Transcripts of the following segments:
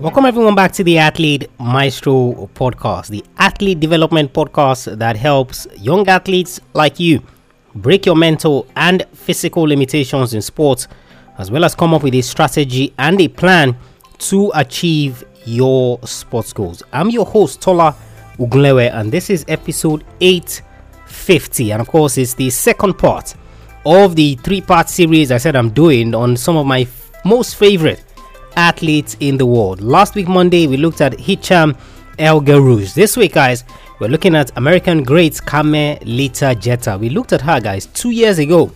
Welcome everyone back to the Athlete Maestro Podcast, the athlete development podcast that helps young athletes like you break your mental and physical limitations in sports, as well as come up with a strategy and a plan to achieve your sports goals. I'm your host, Tola Uglewe, and this is episode 850, and of course it's the second part of the three-part series I said I'm doing on some of my most favorite athletes in the world. Last week Monday we looked at Hicham El Guerrouj. This week, guys, we're looking at American greats Carmelita Jeter. We looked at her, guys, 2 years ago,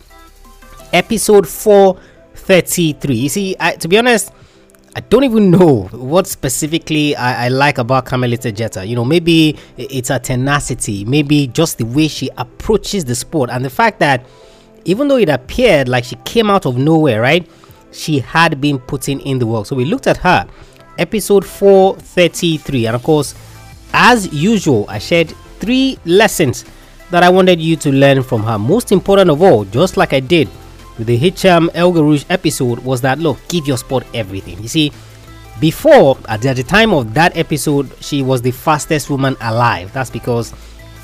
episode 433. You see, to be honest, I don't even know what specifically I like about Carmelita Jeter. You know, maybe it's her tenacity, maybe just the way she approaches the sport, and the fact that even though it appeared like she came out of nowhere, right, she had been putting in the work. So we looked at her, episode 433, and of course, as usual, I shared 3 lessons that I wanted you to learn from her. Most important of all, just like I did with the Hicham El Guerrouj episode, was that, look, give your sport everything. You see, before, at the time of that episode, she was the fastest woman alive. That's because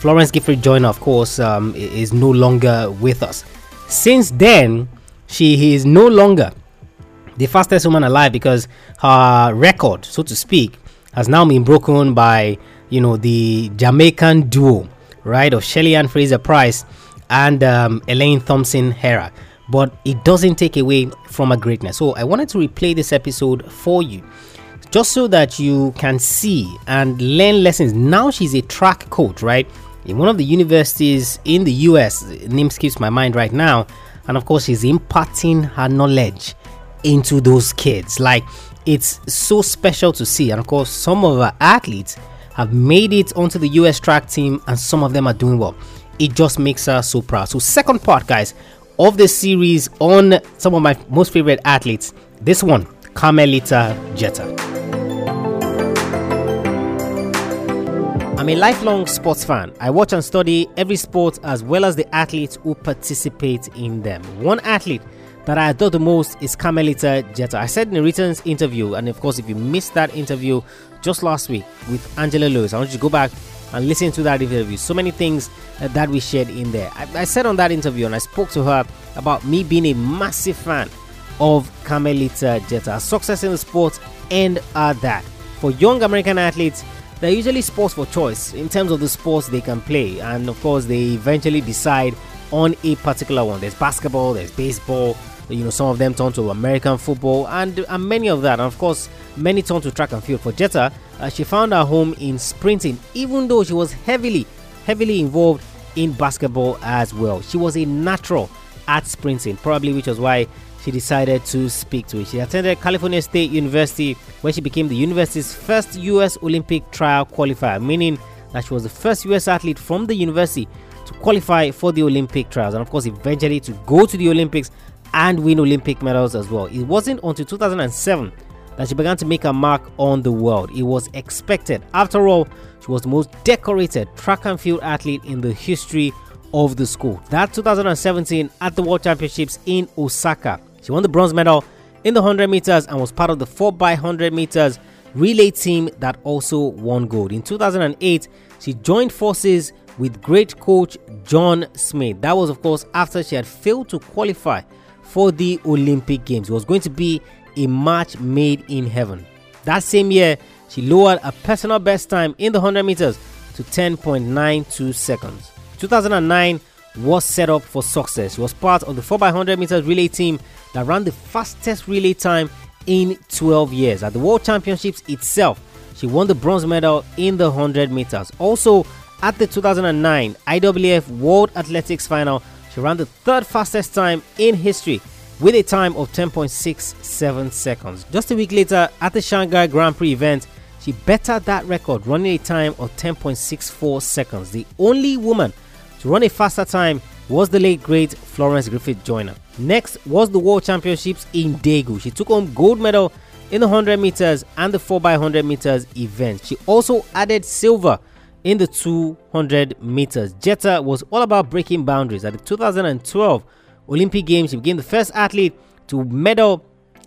Florence Griffith Joyner, of course, is no longer with us. Since then, she is no longer the fastest woman alive because her record, so to speak, has now been broken by, you know, the Jamaican duo, right, of Shelley Ann Fraser-Price and Elaine Thompson-Herah. But it doesn't take away from her greatness. So I wanted to replay this episode for you, just so that you can see and learn lessons. Now she's a track coach, right, in one of the universities in the US. Name skips my mind right now. And of course, she's imparting her knowledge into those kids. Like, it's so special to see. And of course, some of our athletes have made it onto the US track team, and some of them are doing well. It just makes her so proud. So second part, guys, of this series on some of my most favorite athletes, this one, Carmelita Jeter. I'm a lifelong sports fan. I watch and study every sport as well as the athletes who participate in them. One athlete that I adore the most is Carmelita Jeter. I said in a recent interview, and of course if you missed that interview just last week with Angela Lewis, I want you to go back and listen to that interview. So many things that we shared in there. I said on that interview, and I spoke to her about me being a massive fan of Carmelita Jeter. Her success in the sport and that. For young American athletes, they're usually sports for choice in terms of the sports they can play, and of course they eventually decide on a particular one. There's basketball, there's baseball, you know, some of them turn to American football and many of that, and of course many turn to track and field. For Jeter, she found her home in sprinting, even though she was heavily involved in basketball as well. She was a natural at sprinting, probably, which was why she decided to speak to it. She attended California State University, where she became the university's first U.S. Olympic trial qualifier, meaning that she was the first U.S. athlete from the university to qualify for the Olympic trials, and of course eventually to go to the Olympics and win Olympic medals as well. It wasn't until 2007 that she began to make her mark on the world. It was expected. After all, she was the most decorated track and field athlete in the history of the school. That 2017 at the World Championships in Osaka, she won the bronze medal in the 100 meters and was part of the 4x100 meters relay team that also won gold. In 2008, she joined forces with great coach John Smith. That was, of course, after she had failed to qualify for the Olympic Games. It was going to be a match made in heaven. That same year, she lowered her personal best time in the 100 meters to 10.92 seconds. 2009 was set up for success. She was part of the 4x100 meters relay team that ran the fastest relay time in 12 years. At the World Championships itself, she won the bronze medal in the 100 meters. Also, at the 2009 IWF World Athletics Final, she ran the third fastest time in history with a time of 10.67 seconds. Just a week later, at the Shanghai Grand Prix event, she bettered that record, running a time of 10.64 seconds. The only woman to run a faster time was the late great Florence Griffith Joyner. Next was the World Championships in Daegu. She took home gold medal in the 100 meters and the 4x100 meters events. She also added silver in the 200 meters. Jeter was all about breaking boundaries. At the 2012 Olympic Games, she became the first athlete to medal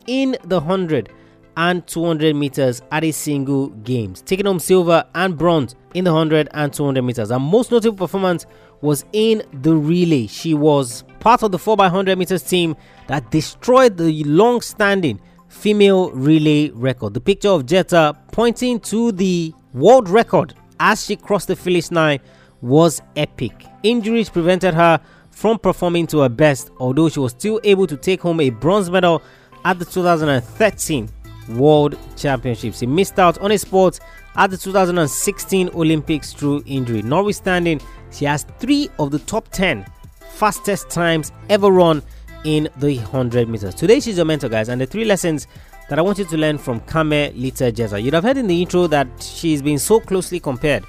in the 100 and 200 meters at a single games, taking home silver and bronze in the 100 and 200 meters. Her most notable performance was in the relay. She was part of the 4x100 meters team that destroyed the long-standing female relay record. The picture of Jeter pointing to the world record as she crossed the finish line was epic. Injuries prevented her from performing to her best, although she was still able to take home a bronze medal at the 2013 World Championships. She missed out on a spot at the 2016 Olympics through injury. Notwithstanding, she has 3 of the top 10 fastest times ever run in the 100 meters. Today, she's your mentor, guys, and the 3 lessons that I want you to learn from Carmelita Jeter. You'd have heard in the intro that she's been so closely compared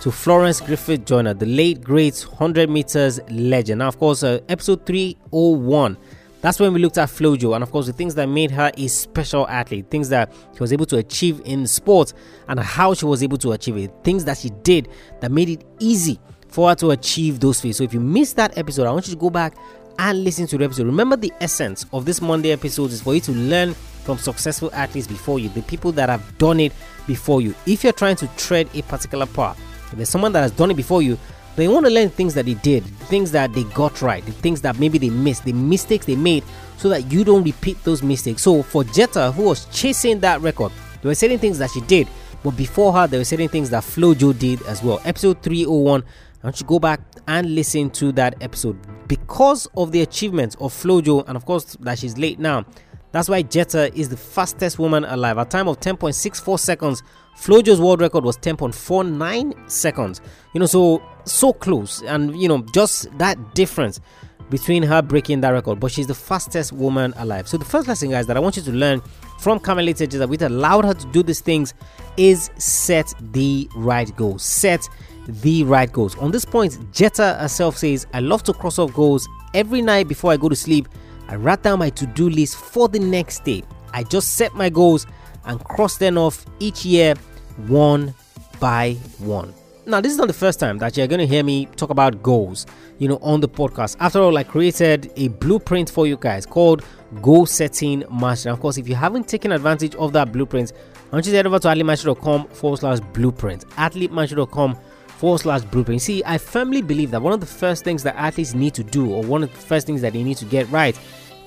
to Florence Griffith Joyner, the late great 100 meters legend. Now, of course, episode 301, that's when we looked at FloJo and, of course, the things that made her a special athlete, things that she was able to achieve in sports and how she was able to achieve it, things that she did that made it easy for her to achieve those feats. So if you missed that episode, I want you to go back and listen to the episode. Remember, the essence of this Monday episode is for you to learn from successful athletes before you, the people that have done it before you. If you're trying to tread a particular path, if there's someone that has done it before you, they want to learn things that they did, things that they got right, the things that maybe they missed, the mistakes they made, so that you don't repeat those mistakes. So for Jeter, who was chasing that record, there were certain things that she did, but before her, there were certain things that FloJo did as well. Episode 301, I want you to go back and listen to that episode. Because of the achievements of FloJo, and of course that she's late now, that's why Jeter is the fastest woman alive. At a time of 10.64 seconds, FloJo's world record was 10.49 seconds. You know, so close. And, you know, just that difference between her breaking that record. But she's the fastest woman alive. So the first lesson, guys, that I want you to learn from Carmelita Jeter, which allowed her to do these things, is set the right goals. Set the right goals. On this point, Jeter herself says, "I love to cross off goals every night before I go to sleep. I write down my to-do list for the next day. I just set my goals and cross them off each year, one by one." Now, this is not the first time that you're going to hear me talk about goals, you know, on the podcast. After all, I created a blueprint for you guys called Goal Setting Mastery. Of course, if you haven't taken advantage of that blueprint, I want you to head over to AthleteMaestro.com/blueprint. AthleteMaestro.com/blueprint. See, I firmly believe that one of the first things that athletes need to do, or one of the first things that they need to get right,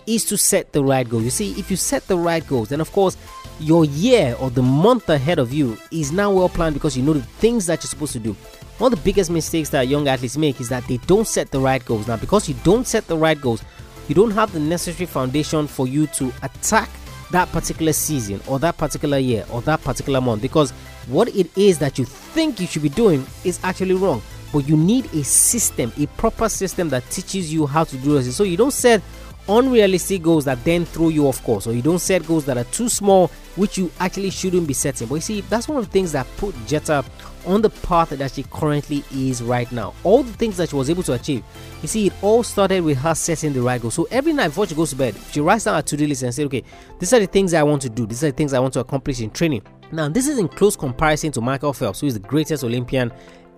is to set the right goal. You see, if you set the right goals, then of course your year or the month ahead of you is now well planned, because you know the things that you're supposed to do. One of the biggest mistakes that young athletes make is that they don't set the right goals. Now, because you don't set the right goals, you don't have the necessary foundation for you to attack that particular season or that particular year or that particular month, because what it is that you think you should be doing is actually wrong. But you need a system, a proper system that teaches you how to do this. So you don't set unrealistic goals that then throw you off course, or you don't set goals that are too small, which you actually shouldn't be setting. But you see, that's one of the things that put Jeter on the path that she currently is right now. All the things that she was able to achieve, you see, it all started with her setting the right goal. So every night before she goes to bed, she writes down her to-do list and says, okay, these are the things I want to do, these are the things I want to accomplish in training. Now, this is in close comparison to Michael Phelps, who is the greatest Olympian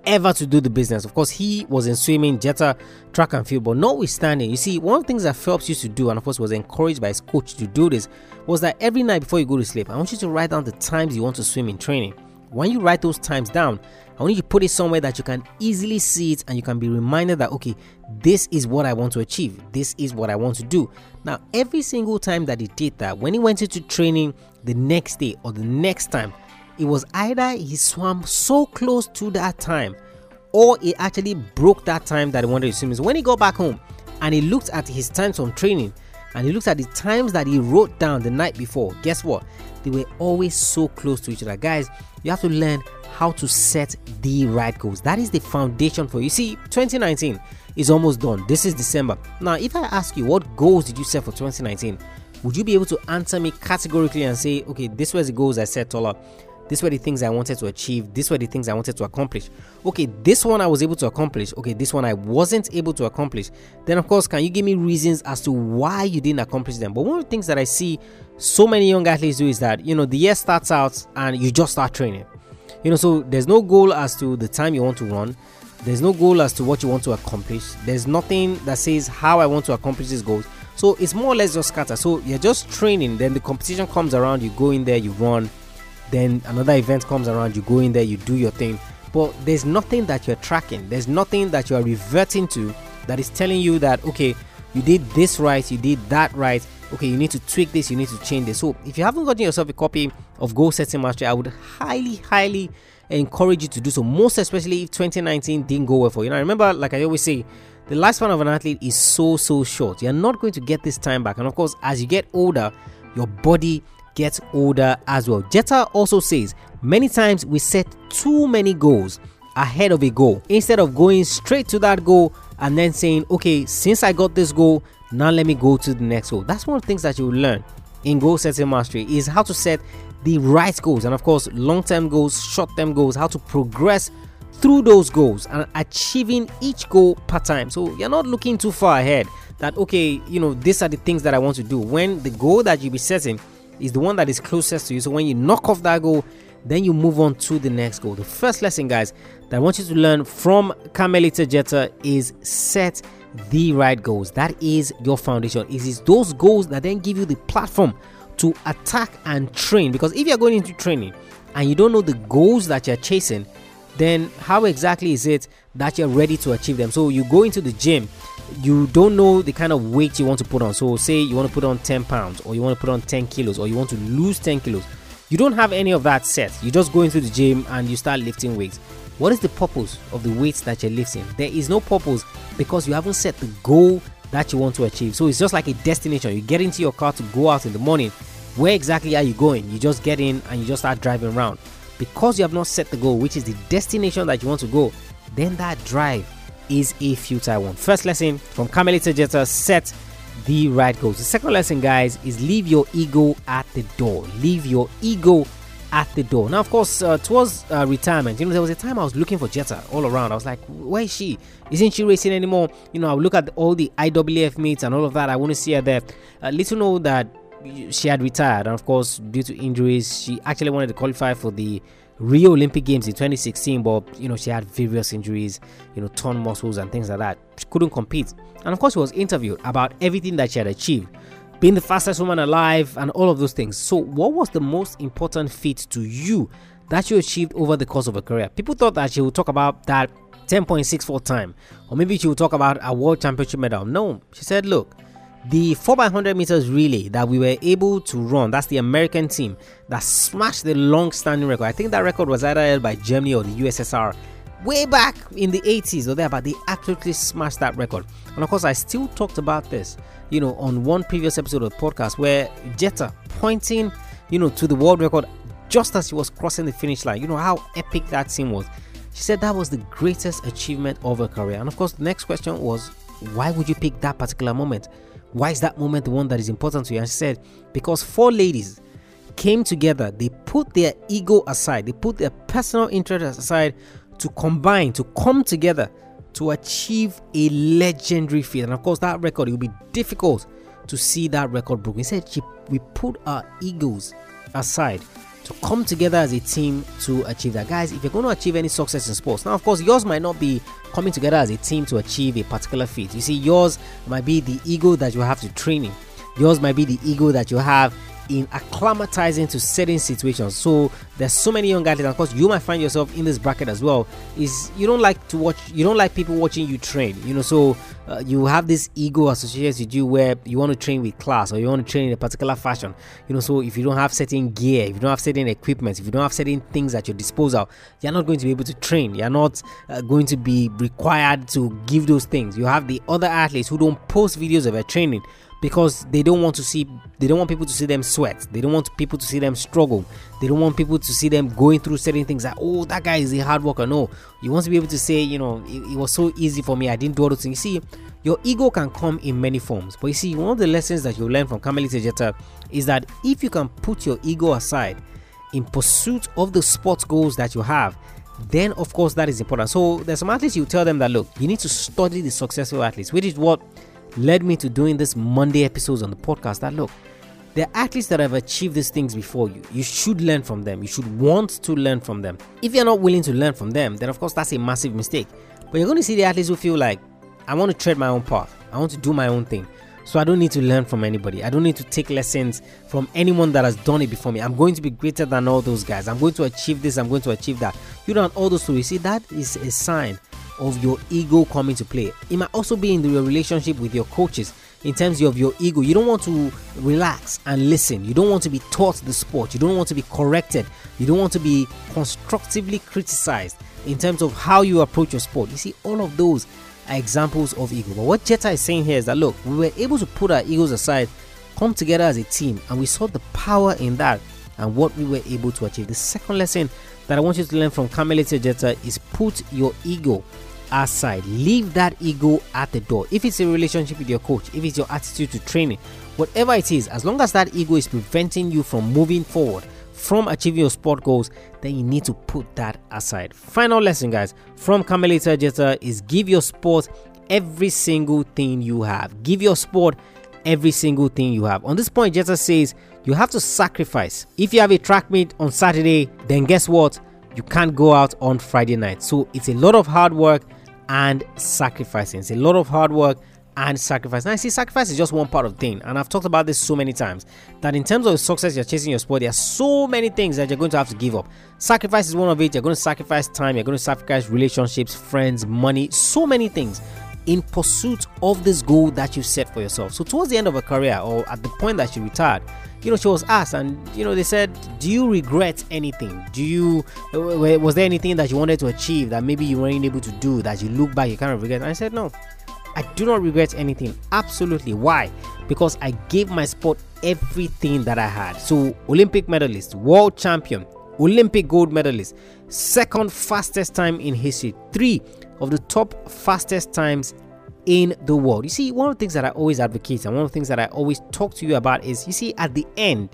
ever to do the business. Of course, he was in swimming, Jeter track and field. But notwithstanding, you see, one of the things that Phelps used to do, and of course was encouraged by his coach to do this, was that every night before you go to sleep, I want you to write down the times you want to swim in training. When you write those times down, I want you to put it somewhere that you can easily see it, and you can be reminded that, okay, this is what I want to achieve, this is what I want to do. Now, every single time that he did that, when he went into training the next day or the next time, it was either he swam so close to that time, or he actually broke that time that he wanted to swim. So when he got back home and he looked at his times from training, and he looked at the times that he wrote down the night before, guess what? They were always so close to each other. Guys, you have to learn how to set the right goals. That is the foundation for you. See, 2019 is almost done. This is December. Now, if I ask you, what goals did you set for 2019? Would you be able to answer me categorically and say, okay, these were the goals I set, Tola. These were the things I wanted to achieve. These were the things I wanted to accomplish. Okay, this one I was able to accomplish. Okay, this one I wasn't able to accomplish. Then, of course, can you give me reasons as to why you didn't accomplish them? But one of the things that I see so many young athletes do is that, you know, the year starts out and you just start training. You know, so there's no goal as to the time you want to run. There's no goal as to what you want to accomplish. There's nothing that says how I want to accomplish these goals. So it's more or less just scatter. So you're just training, then the competition comes around, you go in there, you run, then another event comes around, you go in there, you do your thing. But there's nothing that you're tracking, there's nothing that you're reverting to that is telling you that, okay, you did this right, you did that right, okay, you need to tweak this, you need to change this. So if you haven't gotten yourself a copy of Goal Setting Mastery, I would highly encourage you to do so, most especially if 2019 didn't go well for you. Now remember, like I always say, the lifespan of an athlete is so short. You're not going to get this time back. And of course, as you get older, your body gets older as well. Jeter also says, many times we set too many goals ahead of a goal instead of going straight to that goal and then saying, okay, since I got this goal, now let me go to the next goal. That's one of the things that you will learn in Goal Setting Mastery, is how to set the right goals, and of course long-term goals, short-term goals, how to progress through those goals and achieving each goal per time. So you're not looking too far ahead that, okay, you know, these are the things that I want to do, when the goal that you'll be setting is the one that is closest to you. So when you knock off that goal, then you move on to the next goal. The first lesson, guys, that I want you to learn from Carmelita Jeter is set the right goals. That is your foundation. It is those goals that then give you the platform to attack and train. Because if you're going into training and you don't know the goals that you're chasing, then how exactly is it that you're ready to achieve them? So you go into the gym, you don't know the kind of weight you want to put on. So say you want to put on 10 pounds or you want to put on 10 kilos or you want to lose 10 kilos. You don't have any of that set. You just go into the gym and you start lifting weights. What is the purpose of the weights that you're lifting? There is no purpose, because you haven't set the goal that you want to achieve. So it's just like a destination. You get into your car to go out in the morning. Where exactly are you going? You just get in and you just start driving around. Because you have not set the goal, which is the destination that you want to go, then that drive is a futile one. First lesson from Carmelita Jeter, set the right goals. The second lesson, guys, is leave your ego at the door. Leave your ego at the door. Now, of course, towards retirement, you know, there was a time I was looking for Jeter all around. I was like, where is she? Isn't she racing anymore? You know, I would look at all the IWF meets and all of that. I want to see her there. Little know that she had retired, and of course, due to injuries, she actually wanted to qualify for the Rio Olympic Games in 2016, but you know, she had various injuries, you know, torn muscles and things like that. She couldn't compete, and of course, she was interviewed about everything that she had achieved, being the fastest woman alive and all of those things. So what was the most important feat to you that you achieved over the course of her career? People thought that she would talk about that 10.64 time, or maybe she would talk about a world championship medal. No, she said, look, the 4x100 meters relay that we were able to run, that's the American team that smashed the long-standing record. I think that record was either held by Germany or the USSR way back in the 80s or there, but they absolutely smashed that record. And of course, I still talked about this, you know, on one previous episode of the podcast, where Jeter pointing, you know, to the world record just as he was crossing the finish line. You know how epic that team was. She said that was the greatest achievement of her career. And of course, the next question was, why would you pick that particular moment? Why is that moment the one that is important to you? And she said, because four ladies came together, they put their ego aside, they put their personal interest aside to combine, to come together to achieve a legendary feat. And of course, that record, it would be difficult to see that record broken. He said, we put our egos aside to come together as a team to achieve that. Guys, if you're going to achieve any success in sports, now of course yours might not be coming together as a team to achieve a particular feat. You see, yours might be the ego that you have to training. Yours might be the ego that you have in acclimatizing to certain situations. So there's so many young athletes, and of course you might find yourself in this bracket as well, is you don't like to watch, you don't like people watching you train, you know. So you have this ego associated with you, where you want to train with class, or you want to train in a particular fashion, you know. So if you don't have certain gear, if you don't have certain equipment, if you don't have certain things at your disposal, you're not going to be able to train. You're not going to be required to give those things. You have the other athletes who don't post videos of their training because they don't want to see, they don't want people to see them sweat, they don't want people to see them struggle, they don't want people to see them going through certain things like, oh, that guy is a hard worker. No, you want to be able to say, you know, it was so easy for me, I didn't do all those things. You see, your ego can come in many forms, but you see, one of the lessons that you learn from Carmelita Jeter is that if you can put your ego aside in pursuit of the sports goals that you have, then of course that is important. So there's some athletes, you tell them that, look, you need to study the successful athletes, which is what led me to doing this Monday episodes on the podcast, that look, there are athletes that have achieved these things before you. You should learn from them. You should want to learn from them. If you're not willing to learn from them, then of course that's a massive mistake. But you're going to see the athletes who feel like, I want to tread my own path, I want to do my own thing. So I don't need to learn from anybody. I don't need to take lessons from anyone that has done it before me. I'm going to be greater than all those guys. I'm going to achieve this. I'm going to achieve that. You know, and all those stories. See, that is a sign of your ego coming to play. It might also be in your relationship with your coaches. In terms of your ego, you don't want to relax and listen. You don't want to be taught the sport. You don't want to be corrected. You don't want to be constructively criticized in terms of how you approach your sport. You see, all of those are examples of ego. But what Jeter is saying here is that, look, we were able to put our egos aside, come together as a team, and we saw the power in that and what we were able to achieve. The second lesson that I want you to learn from Carmelita Jeter is put your ego aside. Leave that ego at the door. If it's a relationship with your coach, if it's your attitude to training, whatever it is, as long as that ego is preventing you from moving forward, from achieving your sport goals, then you need to put that aside. Final lesson, guys, from Carmelita Jeter is give your sport every single thing you have. Give your sport every single thing you have. On this point, Jeter says you have to sacrifice. If you have a track meet on Saturday, then guess what? You can't go out on Friday night. So it's a lot of hard work and sacrificing. It's a lot of hard work and sacrifice. Now, I see sacrifice is just one part of the thing, and I've talked about this so many times, that in terms of the success you're chasing your sport, there are so many things that you're going to have to give up. Sacrifice is one of it. You're going to sacrifice time, you're going to sacrifice relationships, friends, money, so many things in pursuit of this goal that you set for yourself. So towards the end of her career, or at the point that she retired, you know, she was asked, and you know, they said, do you regret anything? Was there anything that you wanted to achieve that maybe you weren't able to do, that you look back, you kind of regret? And I said, no, I do not regret anything. Absolutely. Why? Because I gave my sport everything that I had. So Olympic medalist, world champion, Olympic gold medalist, second fastest time in history, 3 of the top fastest times in the world. You see, one of the things that I always advocate, and one of the things that I always talk to you about is, you see, at the end,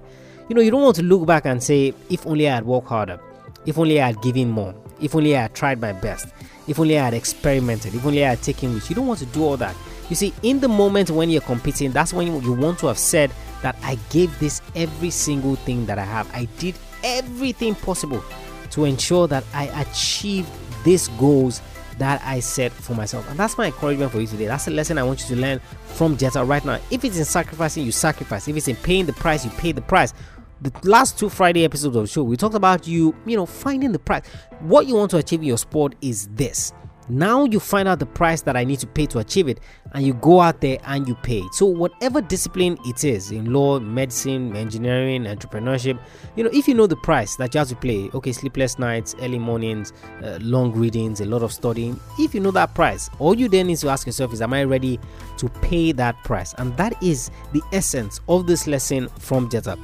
you know, you don't want to look back and say, if only I had worked harder, if only I had given more, if only I had tried my best, if only I had experimented, if only I had taken risks. You don't want to do all that. You see, in the moment when you're competing, that's when you want to have said that I gave this every single thing that I have. I did everything possible to ensure that I achieved these goals that I set for myself. And that's my encouragement for you today. That's the lesson I want you to learn from Jeter right now. If it's in sacrificing, you sacrifice. If it's in paying the price, you pay the price. The last 2 Friday episodes of the show, we talked about you finding the price. What you want to achieve in your sport is this. Now you find out the price that I need to pay to achieve it, and you go out there and you pay it. So whatever discipline it is, in law, medicine, engineering, entrepreneurship, you know, if you know the price that you have to pay, okay, sleepless nights, early mornings, long readings, a lot of studying, if you know that price, all you then need to ask yourself is, am I ready to pay that price? And that is the essence of this lesson from Jeter.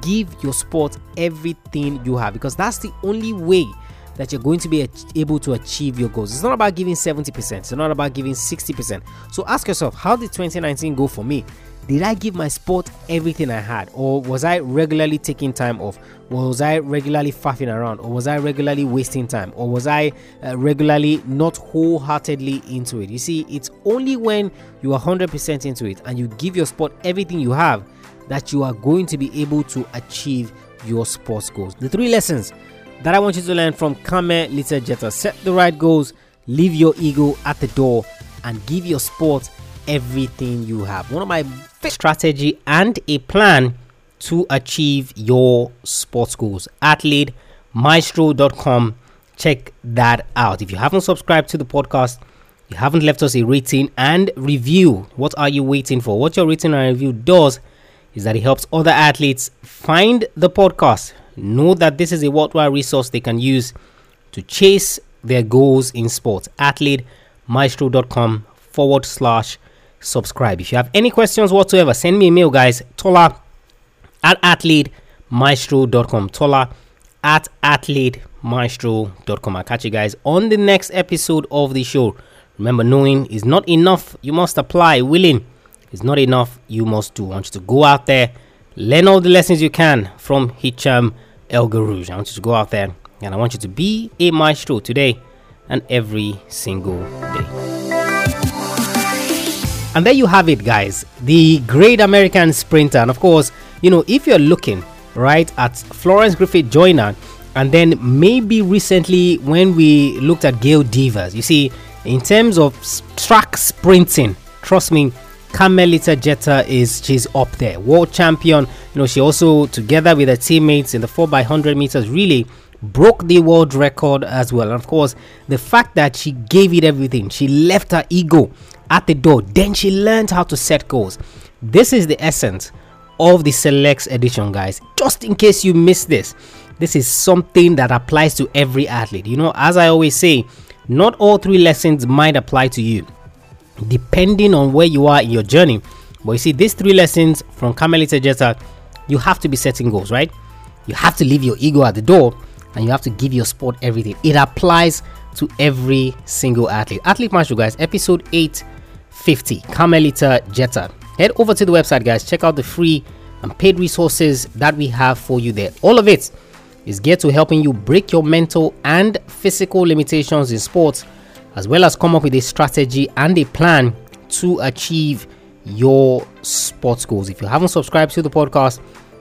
Give your sport everything you have, because that's the only way that you're going to be able to achieve your goals. It's not about giving 70%. It's not about giving 60%. So ask yourself, how did 2019 go for me? Did I give my sport everything I had? Or was I regularly taking time off? Was I regularly faffing around? Or was I regularly wasting time? Or was I regularly not wholeheartedly into it? You see, it's only when you are 100% into it and you give your sport everything you have that you are going to be able to achieve your sports goals. The 3 lessons that I want you to learn from Carmelita Jeter: set the right goals, leave your ego at the door, and give your sport everything you have. One of my favorite strategy and a plan to achieve your sports goals. AthleteMaestro.com. Check that out. If you haven't subscribed to the podcast, you haven't left us a rating and review, what are you waiting for? What your rating and review does is that it helps other athletes find the podcast, know that this is a worthwhile resource they can use to chase their goals in sports. AthleteMaestro.com/subscribe. If you have any questions whatsoever, send me a mail, guys. Tola@AthleteMaestro.com. Tola@AthleteMaestro.com. I'll catch you guys on the next episode of the show. Remember, knowing is not enough. You must apply. Willing is not enough. You must do. I want you to go out there, learn all the lessons you can from Hicham El Guerrouj. I want you to go out there, and I want you to be a maestro today and every single day. And there you have it, guys. The great American sprinter. And of course, you know, if you're looking right at Florence Griffith Joyner, and then maybe recently when we looked at Gail Devers, you see, in terms of track sprinting, trust me, Carmelita Jeter she's up there, world champion. She also, together with her teammates in the 4x100 meters, really broke the world record as well. And of course, the fact that she gave it everything, she left her ego at the door, then she learned how to set goals. This is the essence of the Selects edition, guys. Just in case you missed this, this is something that applies to every athlete. As I always say, not all three lessons might apply to you, depending on where you are in your journey. But you see, these three lessons from Carmelita Jeter: you have to be setting goals, right? You have to leave your ego at the door, and you have to give your sport everything. It applies to every single athlete. Athlete Maestro, guys, episode 850, Carmelita Jeter. Head over to the website, guys. Check out the free and paid resources that we have for you there. All of it is geared to helping you break your mental and physical limitations in sports, as well as come up with a strategy and a plan to achieve your sports goals. If you haven't subscribed to the podcast,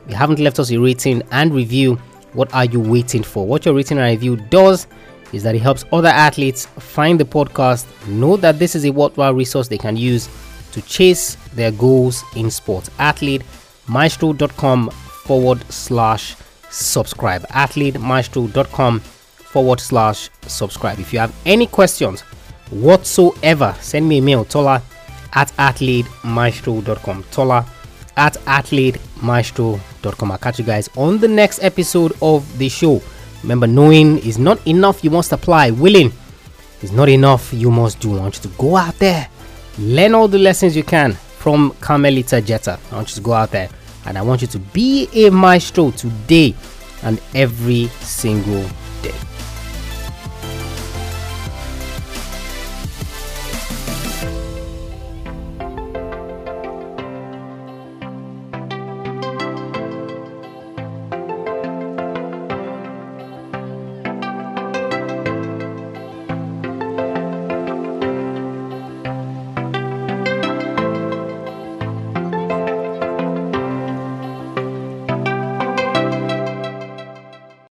you haven't left us a rating and review, what are you waiting for? What your rating and review does is that it helps other athletes find the podcast, know that this is a worthwhile resource they can use to chase their goals in sports. AthleteMaestro.com/subscribe. AthleteMaestro.com/subscribe. If you have any questions whatsoever, send me a mail, Tola@AthleteMaestro.com. Tola@AthleteMaestro.com. I'll catch you guys on the next episode of the show. Remember, knowing is not enough, you must apply. Willing is not enough, you must do. I want you to go out there, learn all the lessons you can from Carmelita Jeter. I want you to go out there, and I want you to be a maestro today and every single day.